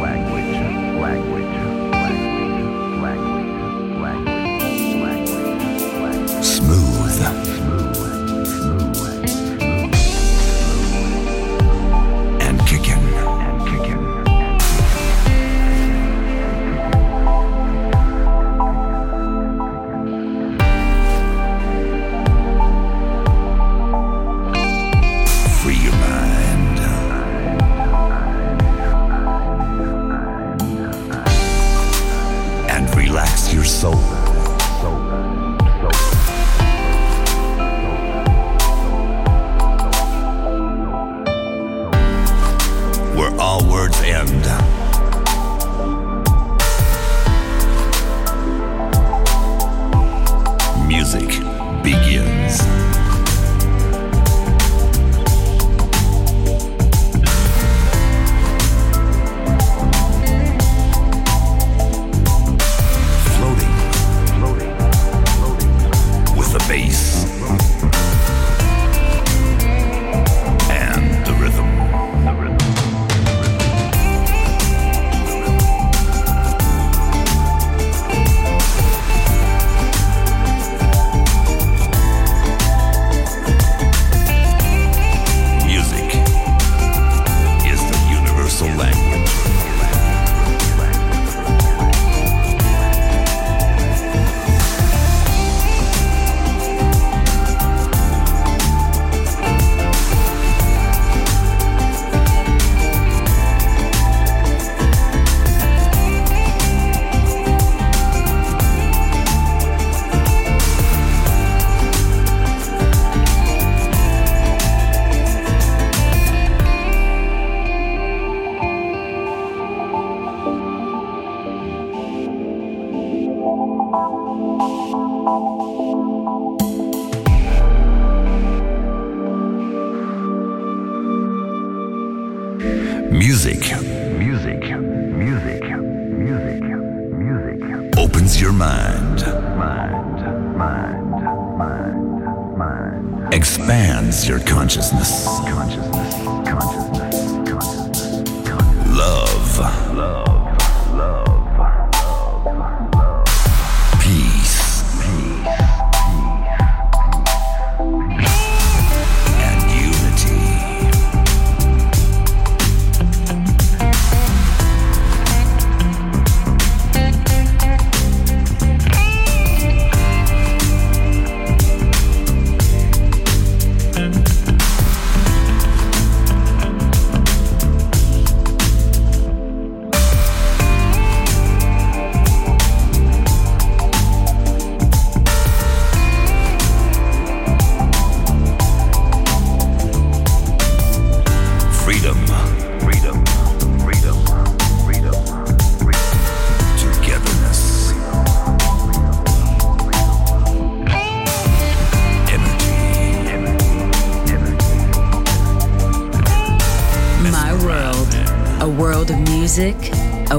Language. Smooth. Music opens your mind. Expands your consciousness. Love. Peace. And unity. A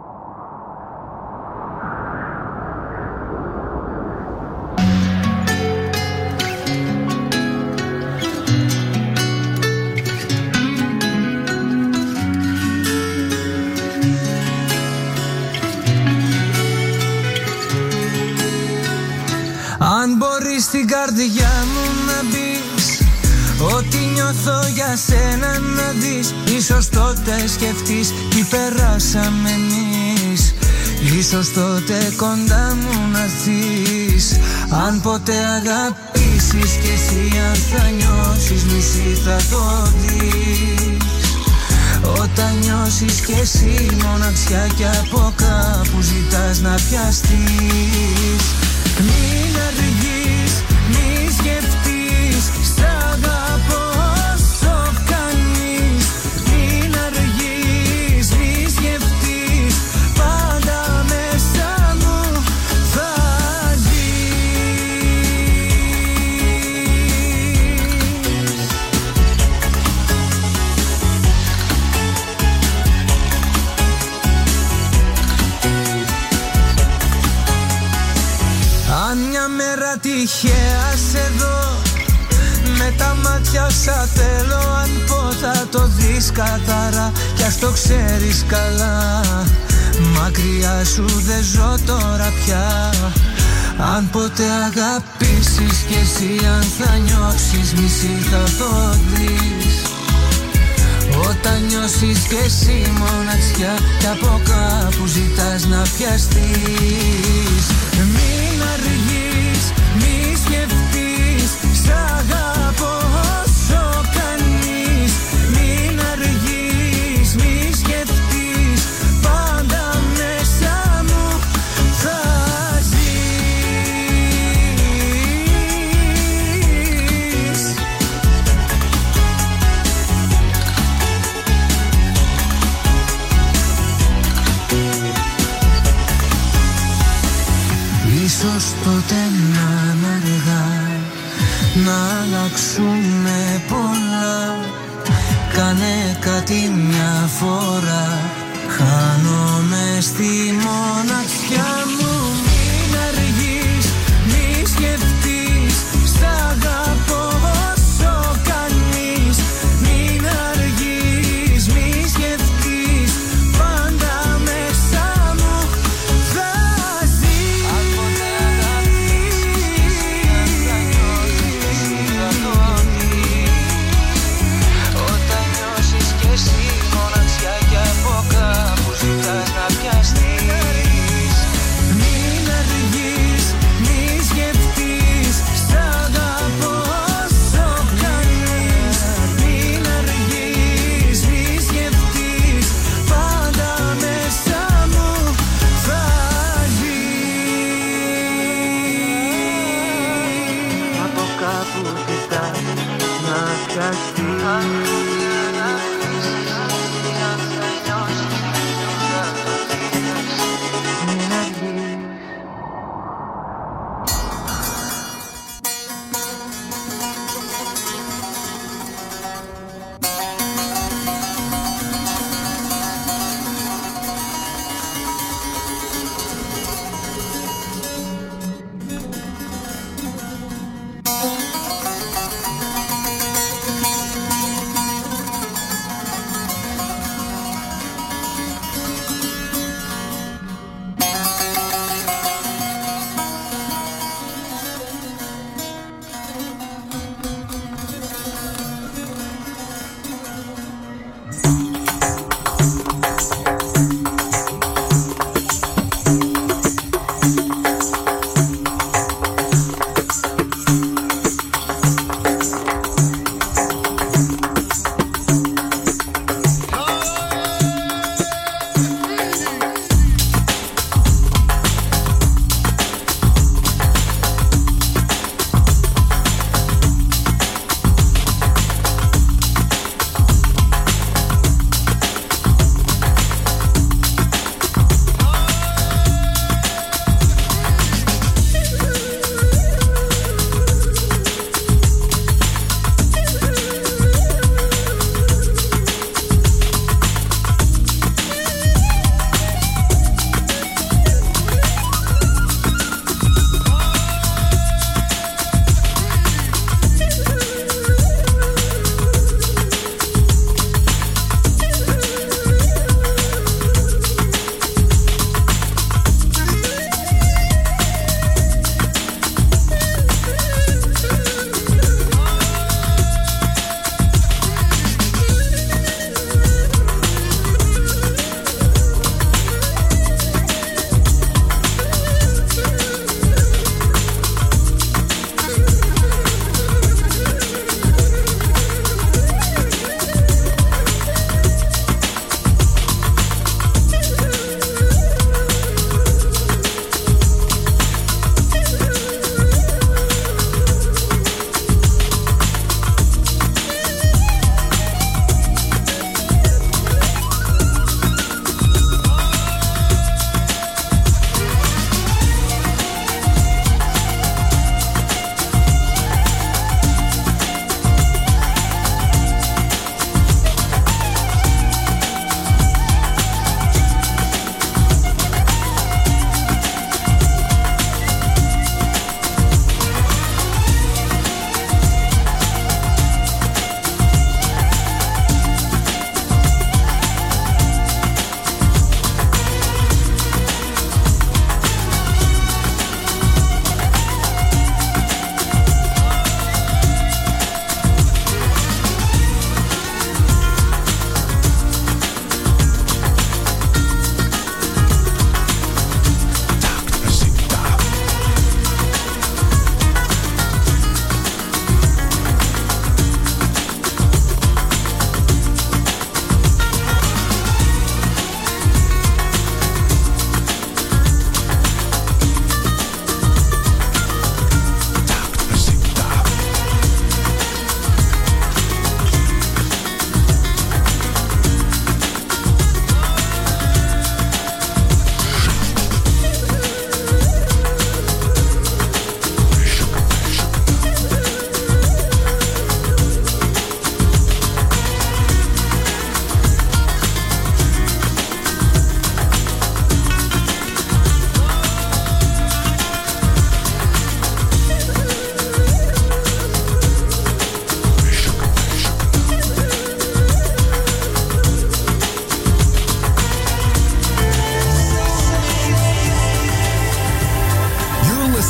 Αν μπορείς την καρδιά μου να μπεις, ό,τι νιώθω για σένα να δεις, ίσως τότε σκεφτείς τι περάσαμε εμείς, ίσως τότε κοντά μου να έρθεις. Αν ποτέ αγαπήσεις κι εσύ, αν θα νιώσεις μισή θα το δεις. Όταν νιώσεις κι εσύ μοναξιά κι από κάπου ζητάς να πιαστείς, μην αργείς, μη σκεφτείς, σ' αγαπώ όσο κάνεις. Μην αργείς, μη σκεφτείς, πάντα μέσα μου θα ζεις. Αν μια μέρα τυχαία σε δω, με τα μάτια σα θέλω αν πω, θα το δεις καθαρά κι ας το ξέρεις καλά, μακριά σου δεν ζω τώρα πια. Αν ποτέ αγαπήσεις κι εσύ, αν θα νιώσεις μισή θα το δεις. Όταν νιώσεις κι εσύ μοναξιά κι από κάπου ζητάς να πιαστείς, μην αργείς, μη σκεφτείς, σ' αγαπώ όσο κάνεις. Μην αργείς, μη σκεφτείς, πάντα μέσα μου θα ζεις. Ίσως τότε να είναι αργά, να αλλάξουμε πολλά. Κάνε κάτι μια φορά, χάνομαι στη μοναξιά μου. Μην αργείς, μη σκεφτείς, σ' αγαπώ όσο κάνεις. Μην αργείς, μη σκεφτείς, πάντα μέσα μου θα ζεις.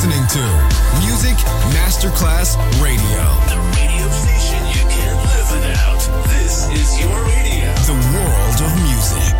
listening to Music Masterclass Radio. The radio station you can't live without. This is your radio. The world of music.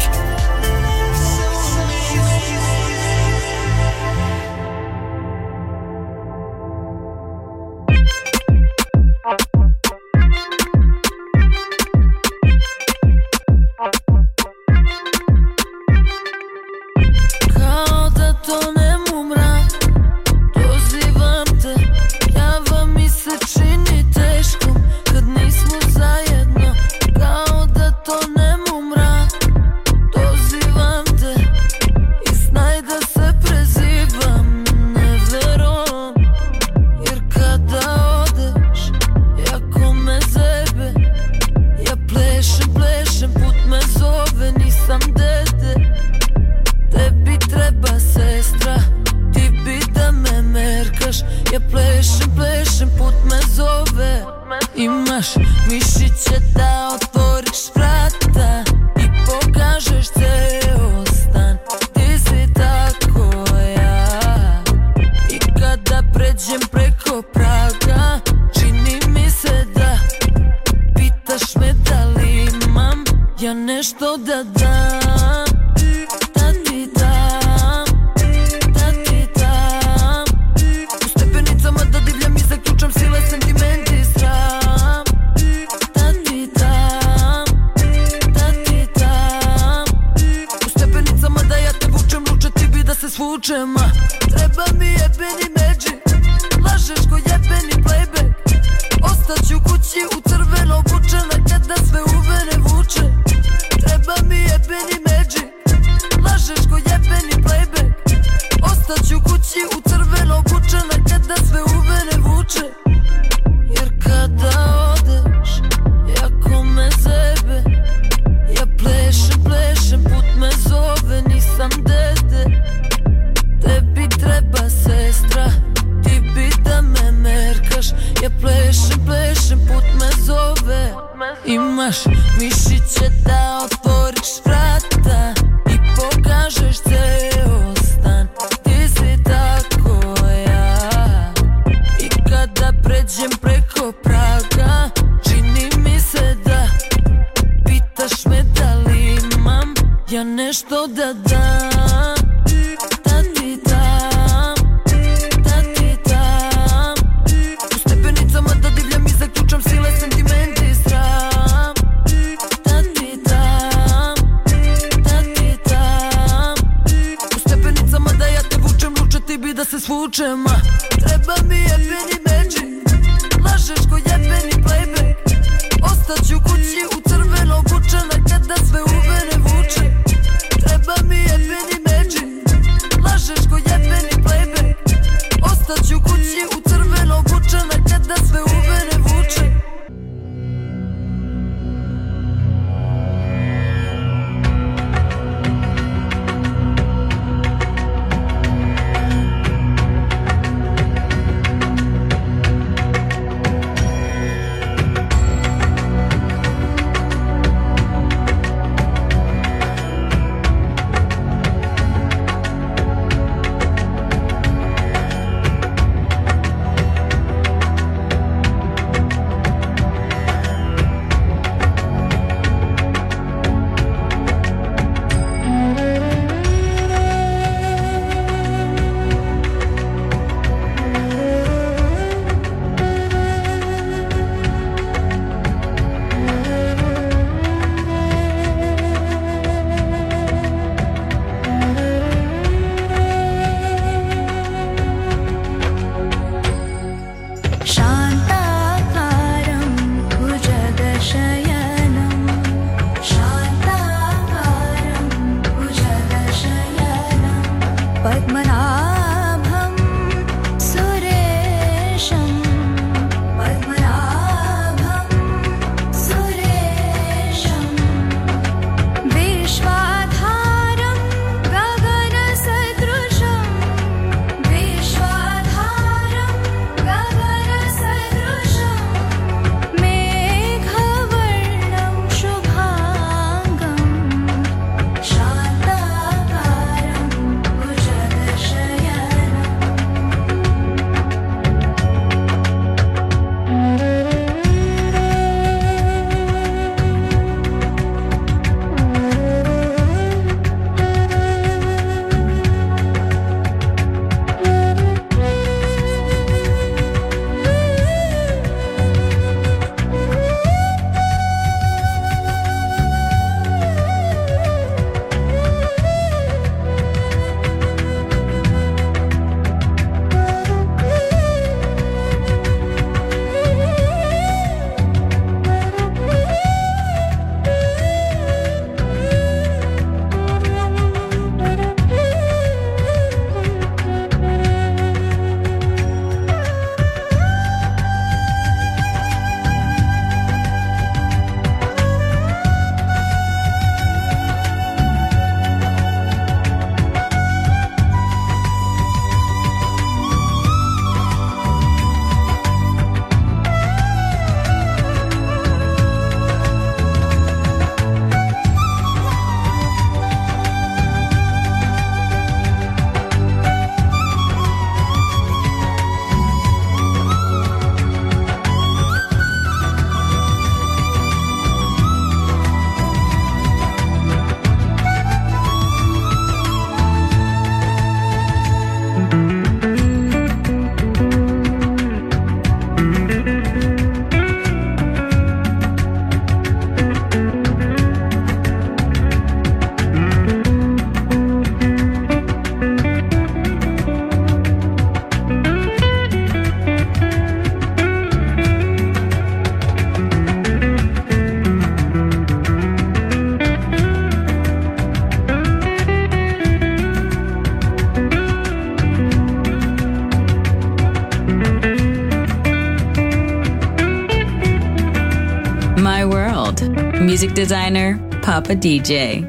music designer, Papa DJ.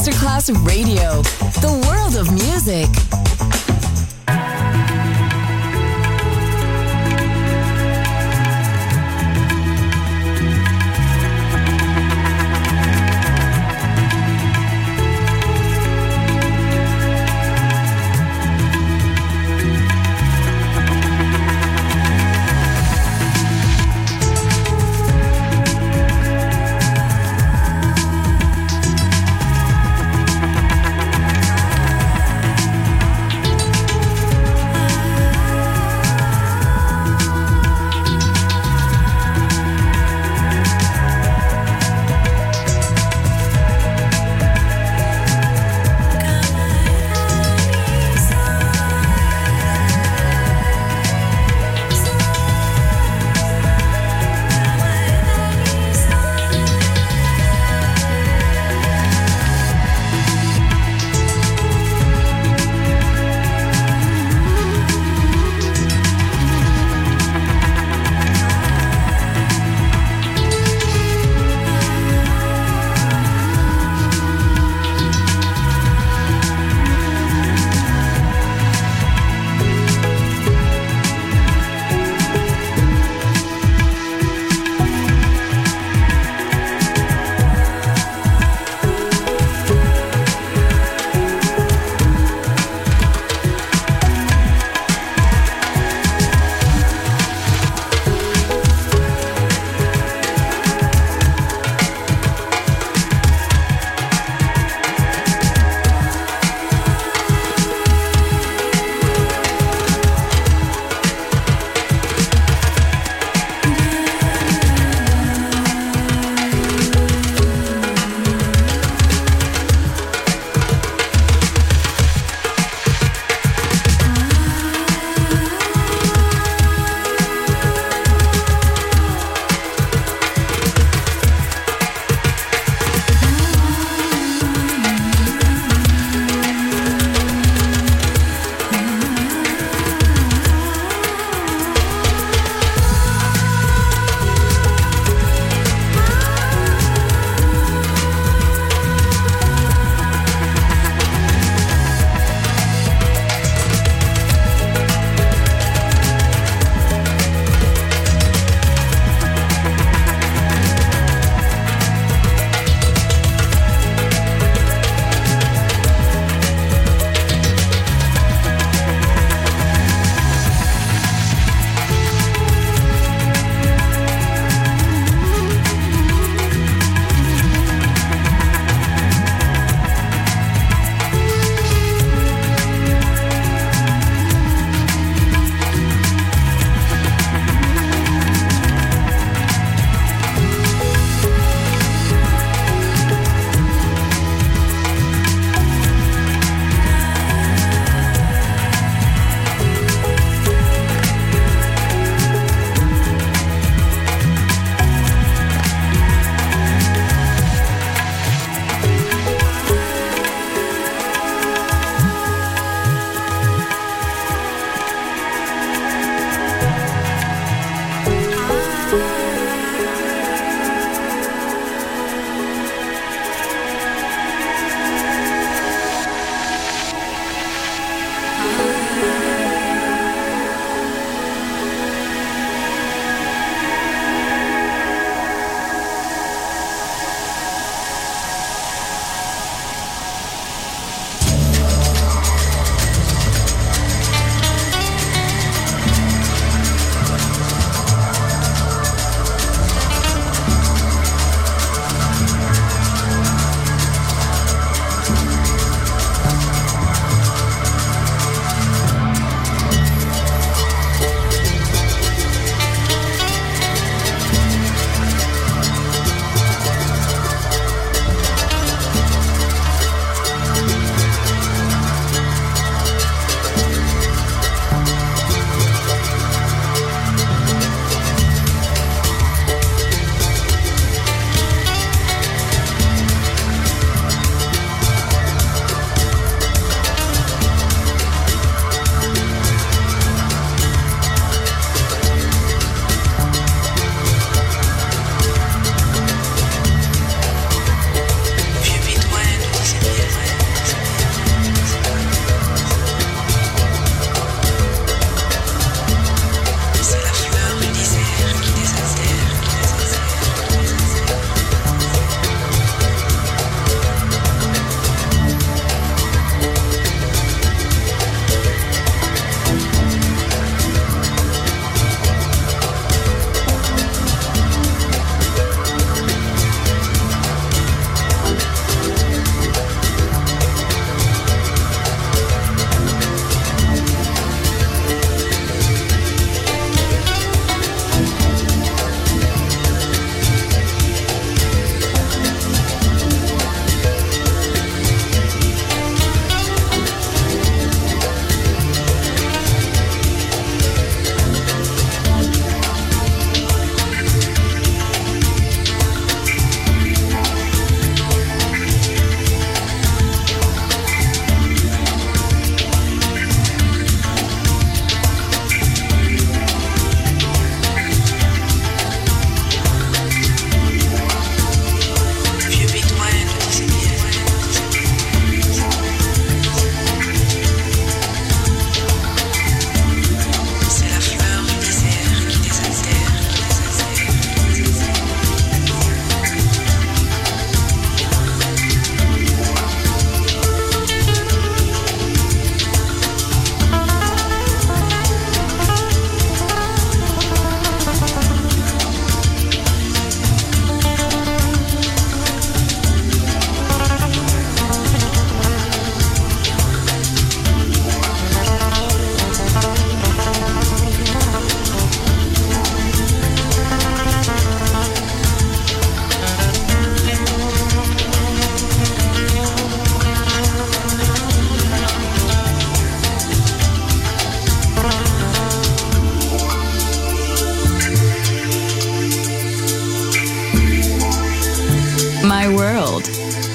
Masterclass Radio, the world of music.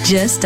Just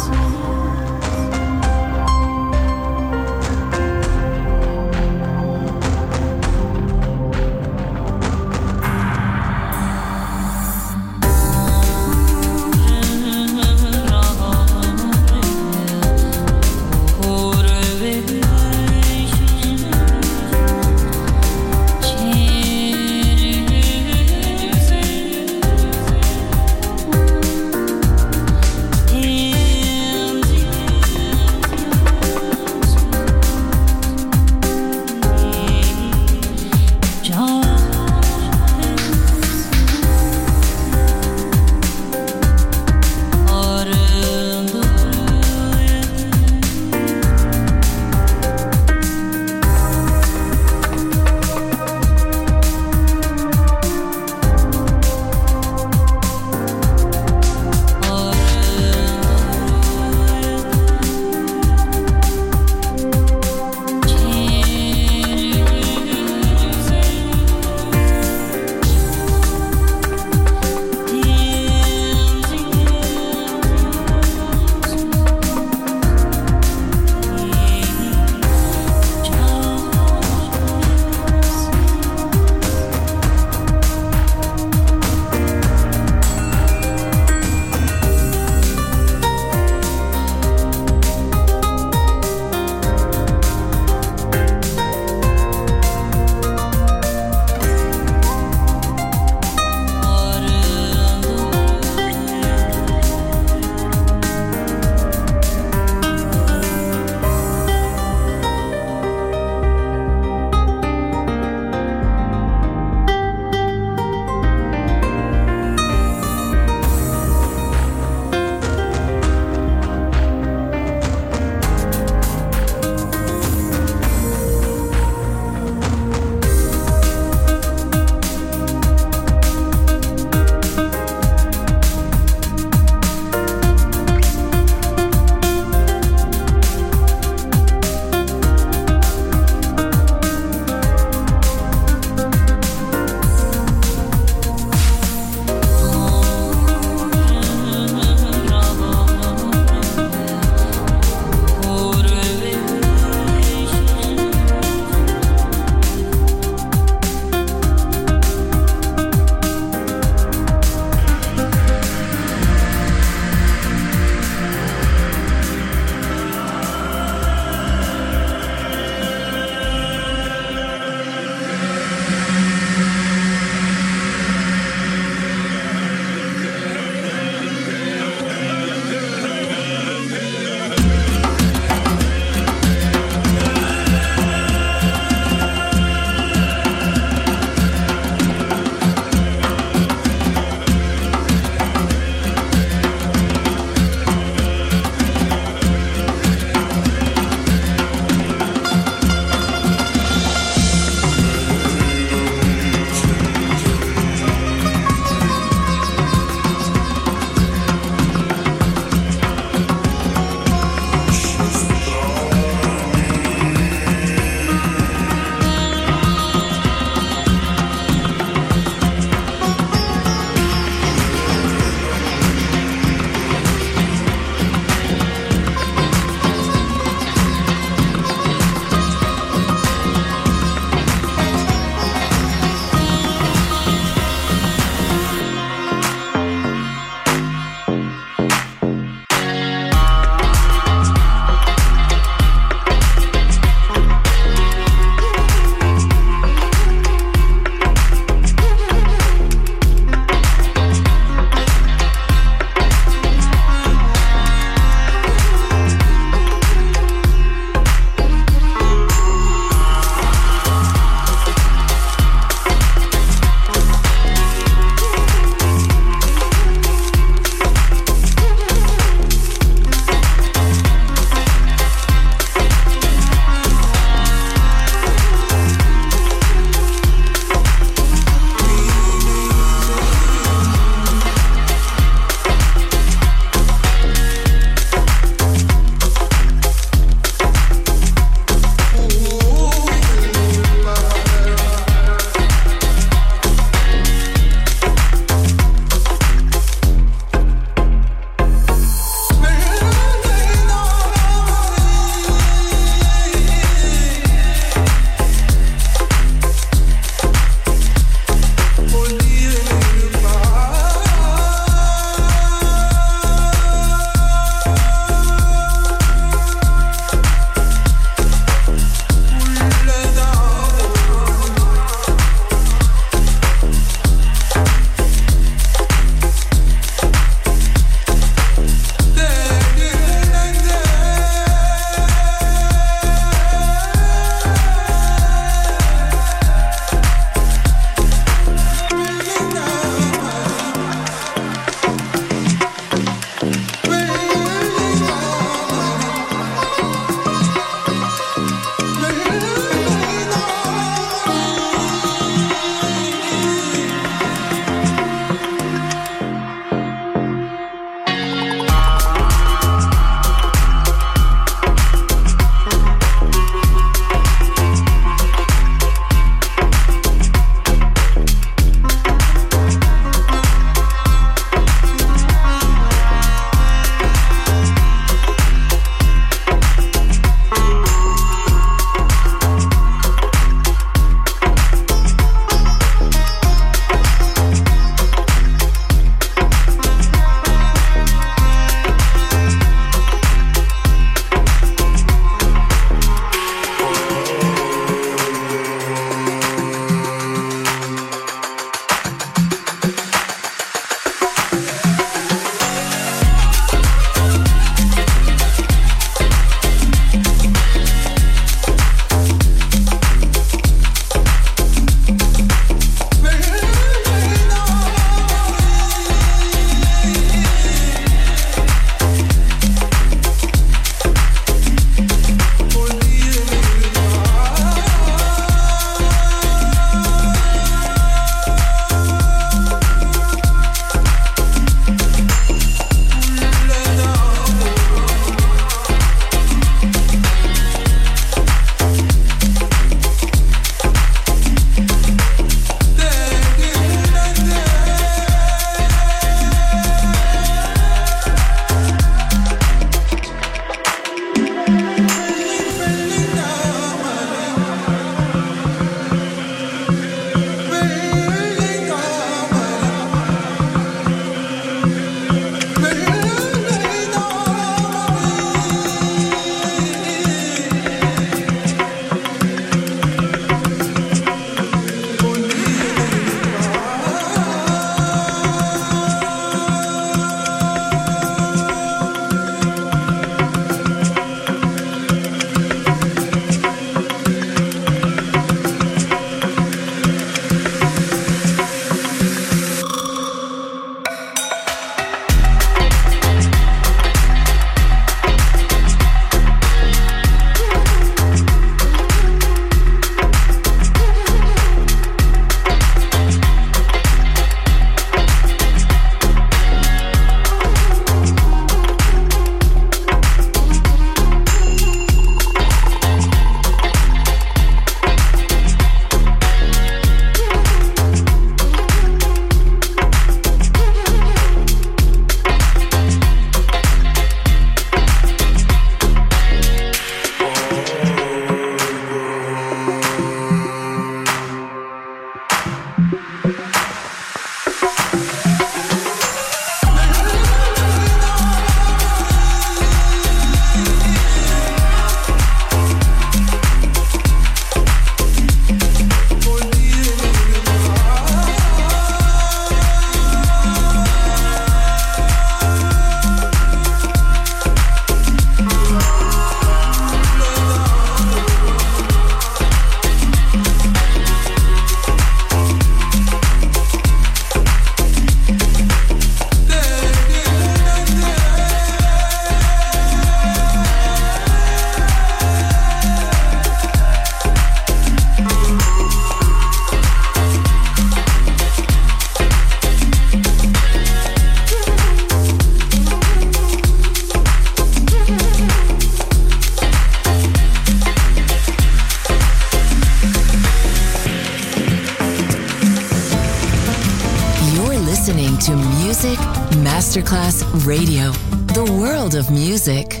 Music Masterclass Radio, the world of music.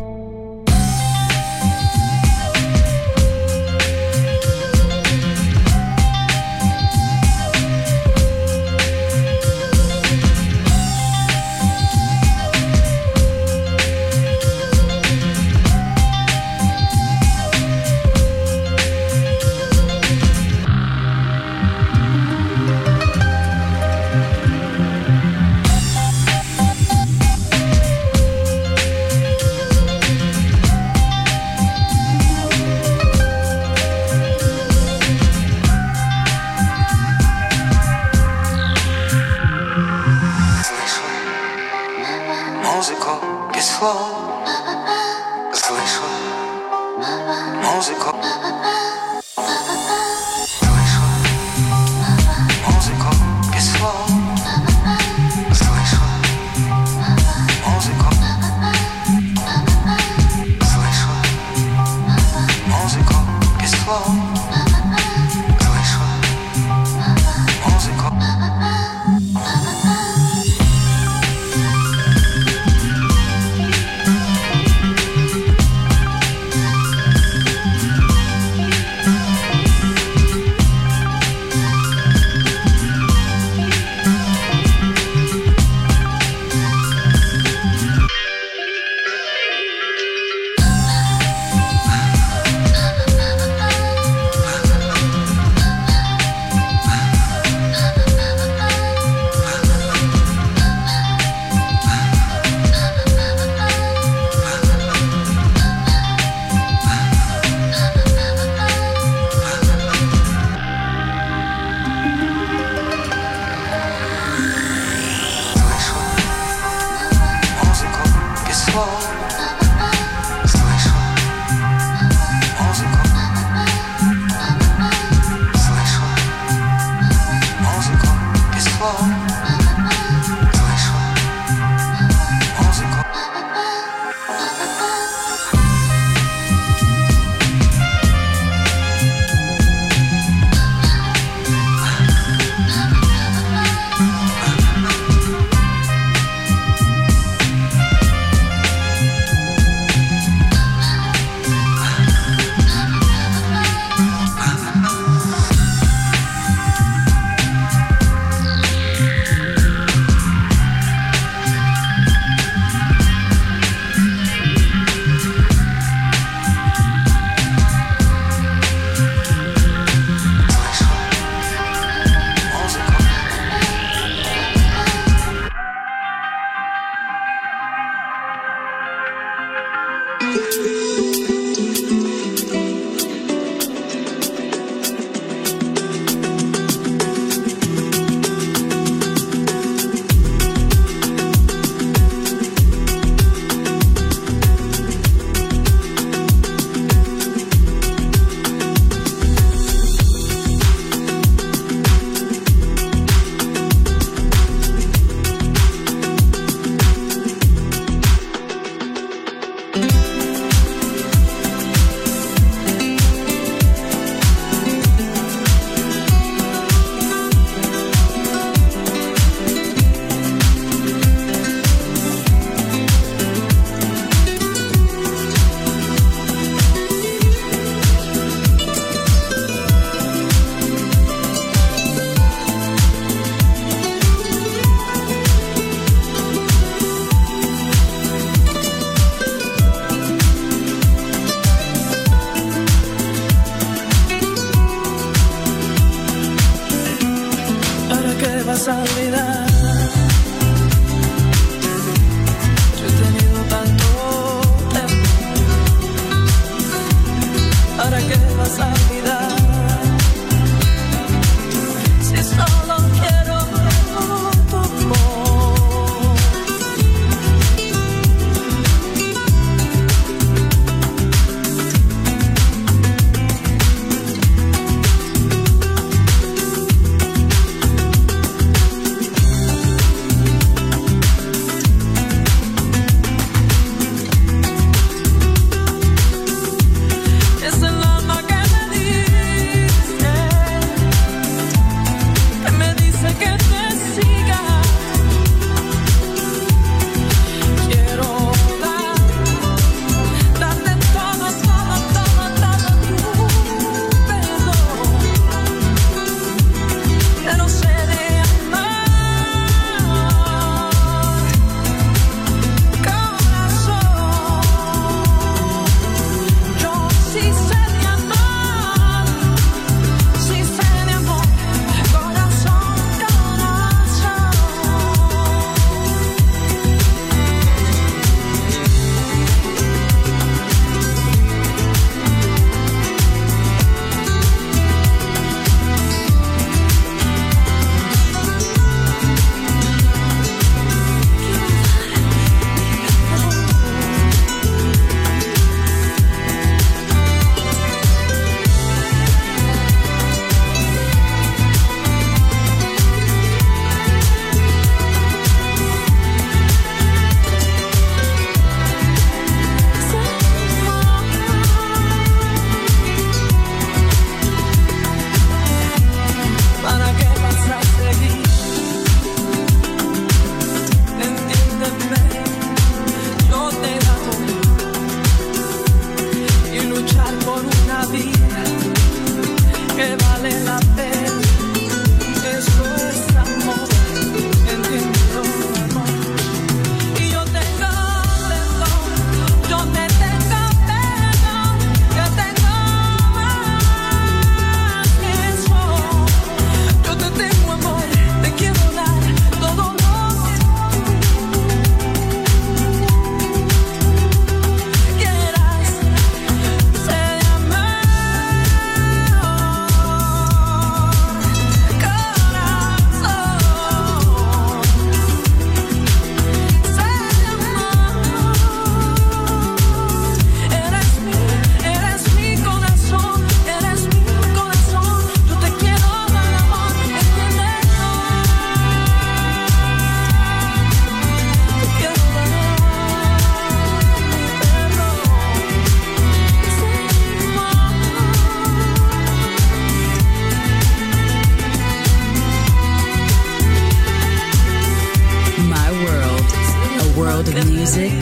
world of music,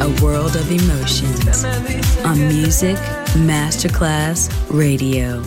a world of emotions. On Music Masterclass Radio.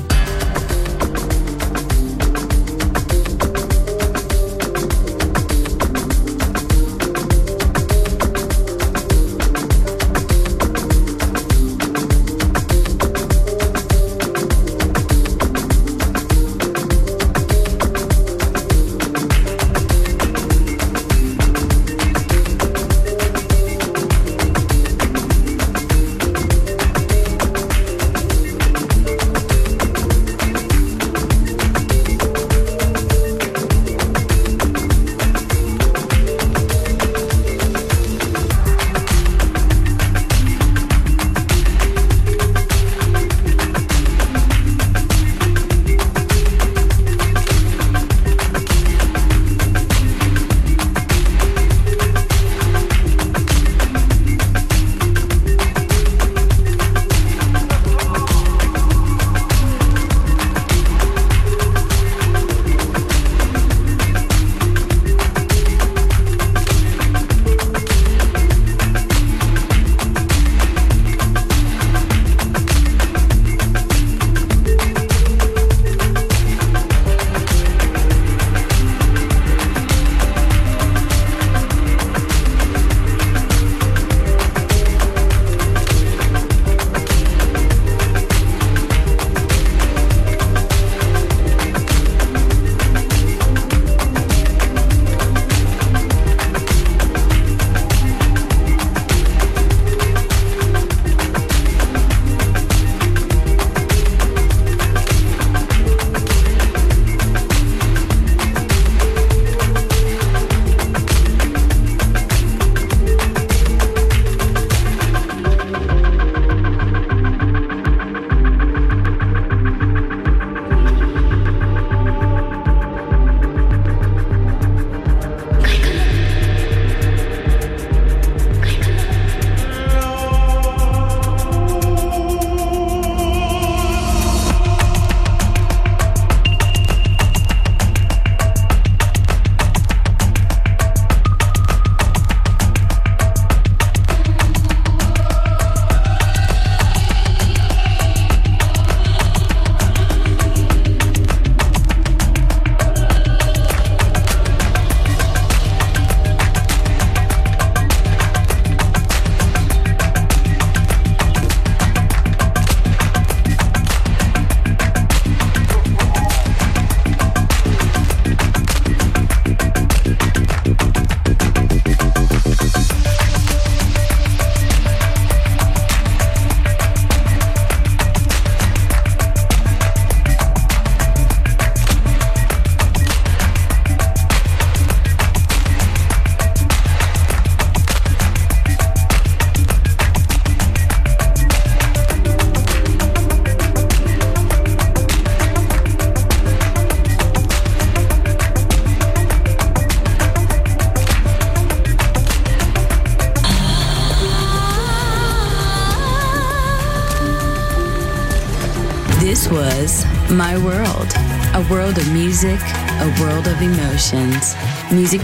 My World, a world of music, a world of emotions. Music